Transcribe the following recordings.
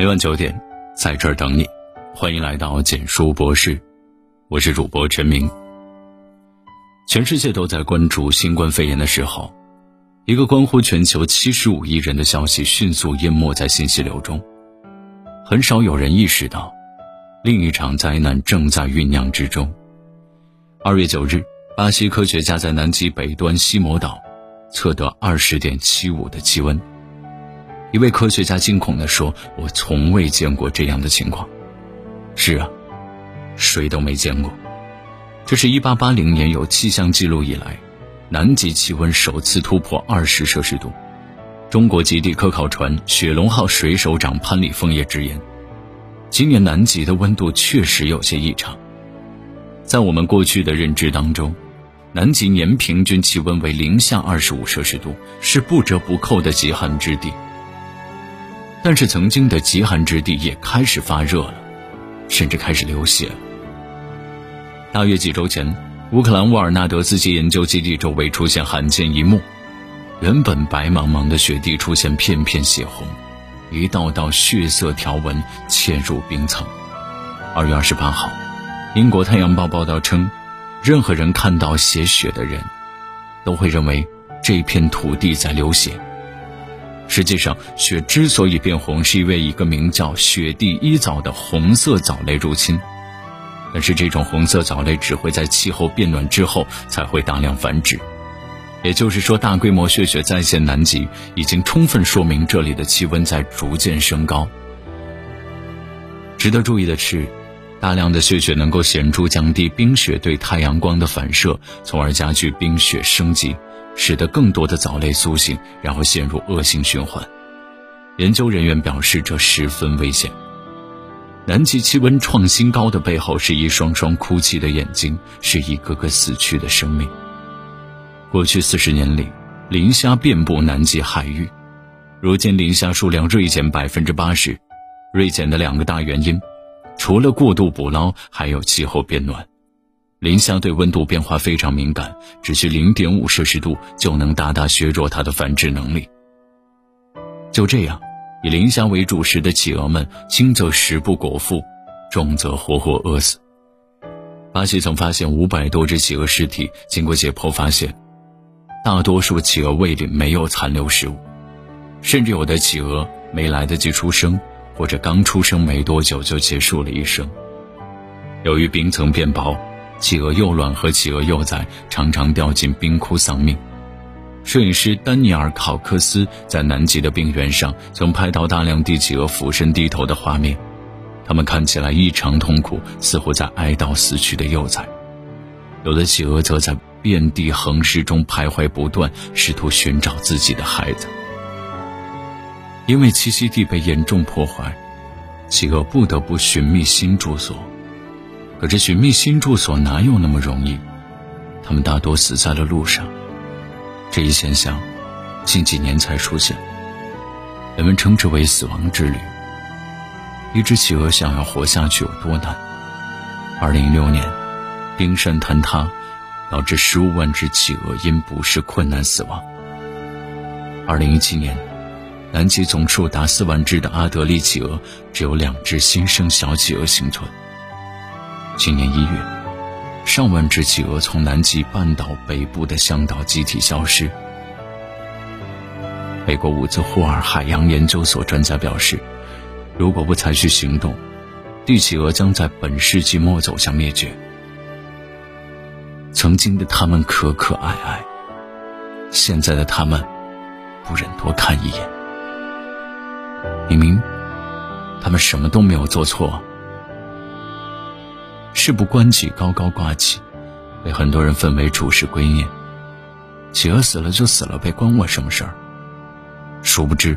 每晚9点，在这儿等你。欢迎来到简书博士，我是主播陈明。全世界都在关注新冠肺炎的时候，一个关乎全球75亿人的消息迅速淹没在信息流中，很少有人意识到另一场灾难正在酝酿之中。2月9日，巴西科学家在南极北端西摩岛测得 20.75 的气温。一位科学家惊恐地说，我从未见过这样的情况。是啊，谁都没见过。这是1880年有气象记录以来，南极气温首次突破20摄氏度。中国极地科考船雪龙号水手长潘礼枫也直言，今年南极的温度确实有些异常。在我们过去的认知当中，南极年平均气温为零下25摄氏度，是不折不扣的极寒之地。但是曾经的极寒之地也开始发热了，甚至开始流血了。大约几周前，乌克兰沃尔纳德斯基研究基地周围出现罕见一幕，原本白茫茫的雪地出现片片血红，一道道血色条纹嵌入冰层。2月28号，英国太阳报报道称，任何人看到写血的人都会认为这片土地在流血。实际上，血之所以变红，是因为一个名叫雪地伊藻的红色藻类入侵。但是这种红色藻类只会在气候变暖之后才会大量繁殖。也就是说，大规模血雪再现南极已经充分说明这里的气温在逐渐升高。值得注意的是，大量的血雪能够显著降低冰雪对太阳光的反射，从而加剧冰雪升级，使得更多的藻类苏醒，然后陷入恶性循环。研究人员表示，这十分危险。南极气温创新高的背后，是一双双哭泣的眼睛，是一个个死去的生命。过去40年里，磷虾遍布南极海域，如今磷虾数量锐减 80%。 锐减的两个大原因，除了过度捕捞，还有气候变暖。磷虾对温度变化非常敏感，只需 0.5 摄氏度就能大大削弱它的繁殖能力。就这样，以磷虾为主食的企鹅们，轻则食不果腹，重则活活饿死。巴西曾发现500多只企鹅尸体，经过解剖发现，大多数企鹅胃里没有残留食物，甚至有的企鹅没来得及出生，或者刚出生没多久就结束了一生。由于冰层变薄，企鹅幼卵和企鹅幼崽常常掉进冰窟丧命。摄影师丹尼尔·考克斯在南极的冰原上曾拍到大量帝企鹅俯身低头的画面，它们看起来异常痛苦，似乎在哀悼死去的幼崽。有的企鹅则在遍地横尸中徘徊不断，试图寻找自己的孩子。因为栖息地被严重破坏，企鹅不得不寻觅新住所。可是寻觅新住所哪有那么容易？它们大多死在了路上。这一现象近几年才出现，人们称之为死亡之旅。一只企鹅想要活下去有多难？2016年，冰山坍塌，导致15万只企鹅因不适困难死亡。2017年，南极总数达4万只的阿德利企鹅，只有2只新生小企鹅幸存。今年1月，上万只企鹅从南极半岛北部的向导集体消失。美国伍兹霍尔海洋研究所专家表示，如果不采取行动，帝企鹅将在本世纪末走向灭绝。曾经的他们可可爱爱，现在的他们不忍多看一眼。明明他们什么都没有做错，事不关己高高挂起，被很多人奉为处世圭臬。企鹅死了就死了呗，关我什么事儿？殊不知，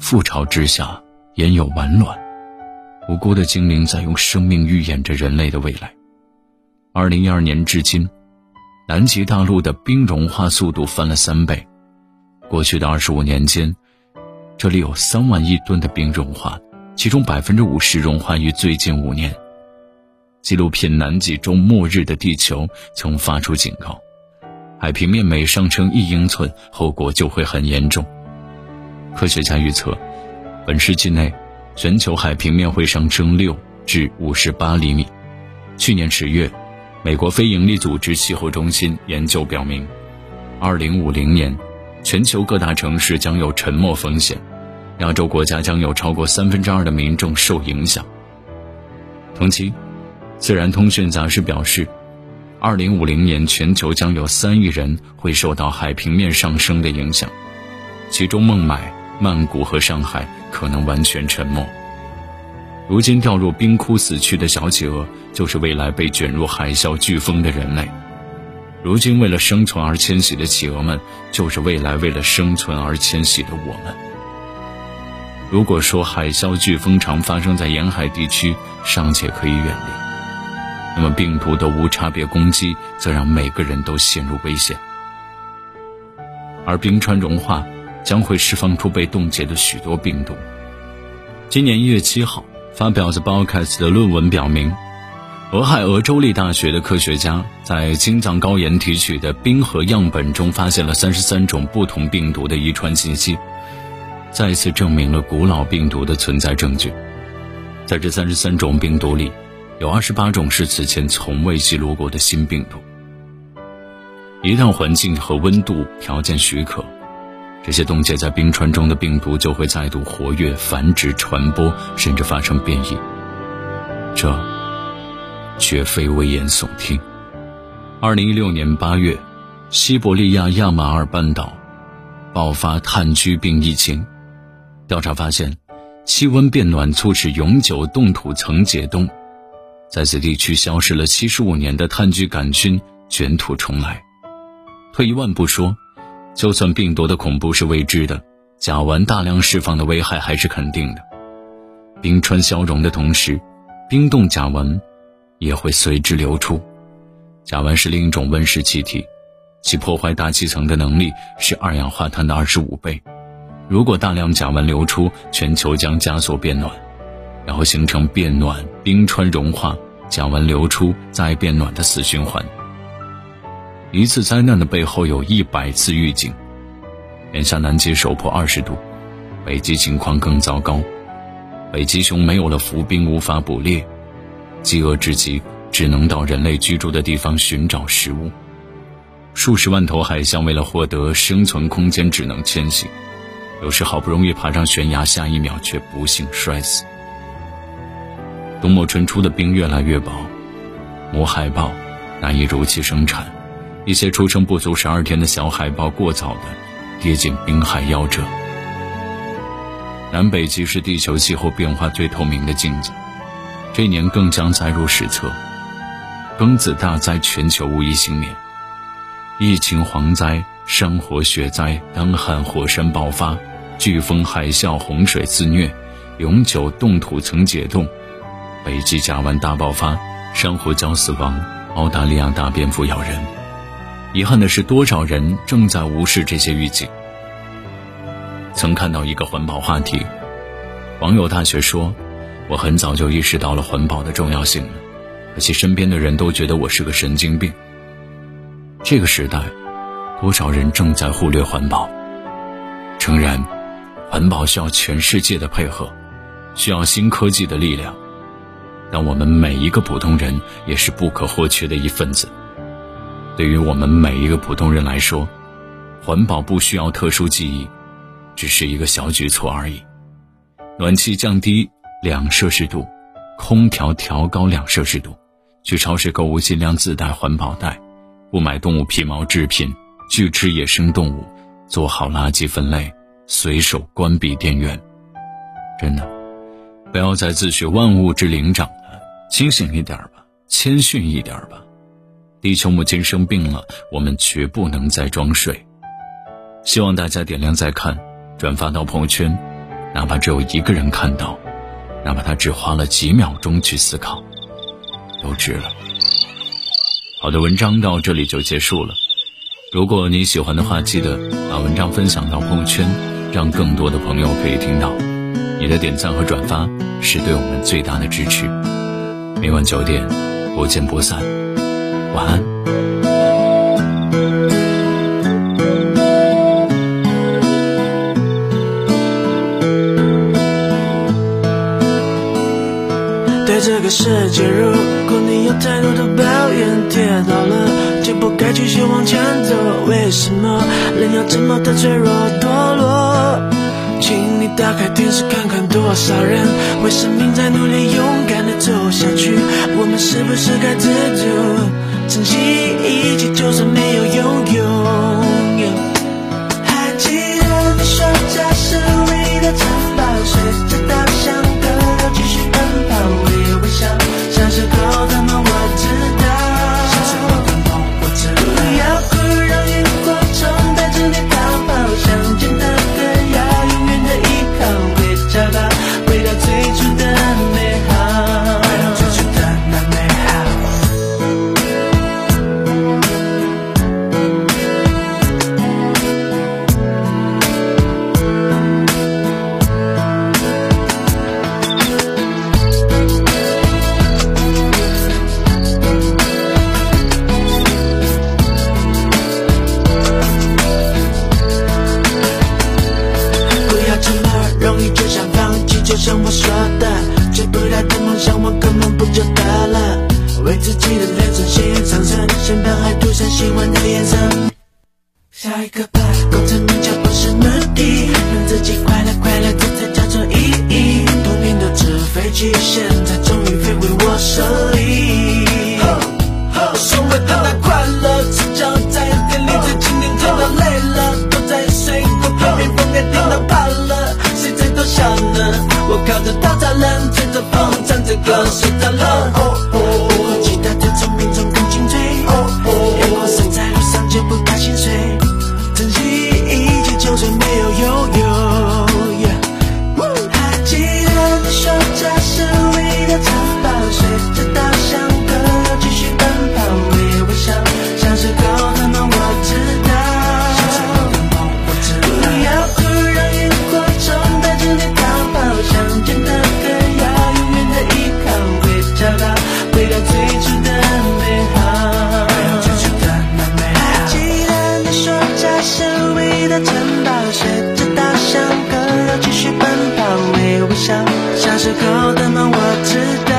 覆巢之下焉有完卵？无辜的精灵在用生命预演着人类的未来。2012年至今，南极大陆的冰融化速度翻了3倍。过去的25年间，这里有3万亿吨的冰融化，其中 50% 融化于最近5年。纪录片《南极洲末日的地球》曾发出警告，海平面每上升1英寸，后果就会很严重。科学家预测，本世纪内全球海平面会上升6至58厘米。去年10月，美国非营利组织气候中心研究表明，2050年，全球各大城市将有沉没风险，亚洲国家将有超过2/3的民众受影响。同期，自然通讯杂志表示，2050年全球将有3亿人会受到海平面上升的影响，其中孟买、曼谷和上海可能完全沉没。如今掉入冰窟死去的小企鹅，就是未来被卷入海啸飓风的人类。如今为了生存而迁徙的企鹅们，就是未来为了生存而迁徙的我们。如果说海啸飓风常发生在沿海地区，尚且可以远离，那么病毒的无差别攻击则让每个人都陷入危险。而冰川融化将会释放出被冻结的许多病毒。今年1月7号发表在 bowcas 的论文表明，俄亥俄州立大学的科学家在青藏高原提取的冰河样本中发现了33种不同病毒的遗传信息，再次证明了古老病毒的存在证据。在这33种病毒里，有28种是此前从未记录过的新病毒。一旦环境和温度条件许可，这些冻结在冰川中的病毒就会再度活跃、繁殖、传播，甚至发生变异。这绝非危言耸听。2016年8月，西伯利亚亚马尔半岛爆发炭疽病疫情。调查发现，气温变暖促使永久冻土层解冻，在此地区消失了75年的炭疽杆菌卷土重来。退一万步说，就算病毒的恐怖是未知的，甲烷大量释放的危害还是肯定的。冰川消融的同时，冰冻甲烷也会随之流出。甲烷是另一种温室气体，其破坏大气层的能力是二氧化碳的25倍。如果大量甲烷流出，全球将加速变暖，然后形成变暖、冰川融化、甲烷流出、再变暖的死循环。一次灾难的背后有100次预警。眼下南极首破20度，北极情况更糟糕。北极熊没有了浮冰无法捕猎，饥饿之极只能到人类居住的地方寻找食物。数十万头海象为了获得生存空间只能迁徙，有时好不容易爬上悬崖，下一秒却不幸摔死。冬末春初的冰越来越薄，母海豹难以如期生产，一些出生不足12天的小海豹过早地跌进冰海夭折。南北极是地球气候变化最透明的镜子，这一年更将载入史册。庚子大灾全球无一幸免，疫情、蝗灾、山火、雪灾、干旱、火山爆发、飓风、海啸、洪水肆虐、永久冻土层解冻、北极甲烷大爆发、珊瑚礁死亡、澳大利亚大蝙蝠咬人。遗憾的是，多少人正在无视这些预警。曾看到一个环保话题，网友大学说，我很早就意识到了环保的重要性了，可惜身边的人都觉得我是个神经病。这个时代，多少人正在忽略环保？诚然，环保需要全世界的配合，需要新科技的力量，但我们每一个普通人也是不可或缺的一份子。对于我们每一个普通人来说，环保不需要特殊技艺，只是一个小举措而已。暖气降低2摄氏度，空调调高2摄氏度，去超市购物尽量自带环保袋，不买动物皮毛制品，拒吃野生动物，做好垃圾分类，随手关闭电源。真的，不要再自诩万物之灵长了，清醒一点吧，谦逊一点吧。地球母亲生病了，我们绝不能再装睡。希望大家点亮再看，转发到朋友圈，哪怕只有一个人看到，哪怕他只花了几秒钟去思考，都值了。好的，文章到这里就结束了。如果你喜欢的话，记得把文章分享到朋友圈，让更多的朋友可以听到。你的点赞和转发是对我们最大的支持。每晚9点，不见不散。晚安。在这个世界，如果你有太多的抱怨，跌倒了就不该继续往前走。为什么人要这么的脆弱堕落？请你打开电视看看，多少人为生命在努力，勇敢的走下去。我们是不是该知足，珍惜一切，就算没有拥有？还记得你说家是唯一的城堡，随着稻香的继续奔跑，微微笑，像是狗的梦，我知道。 像是狗的梦，我知道。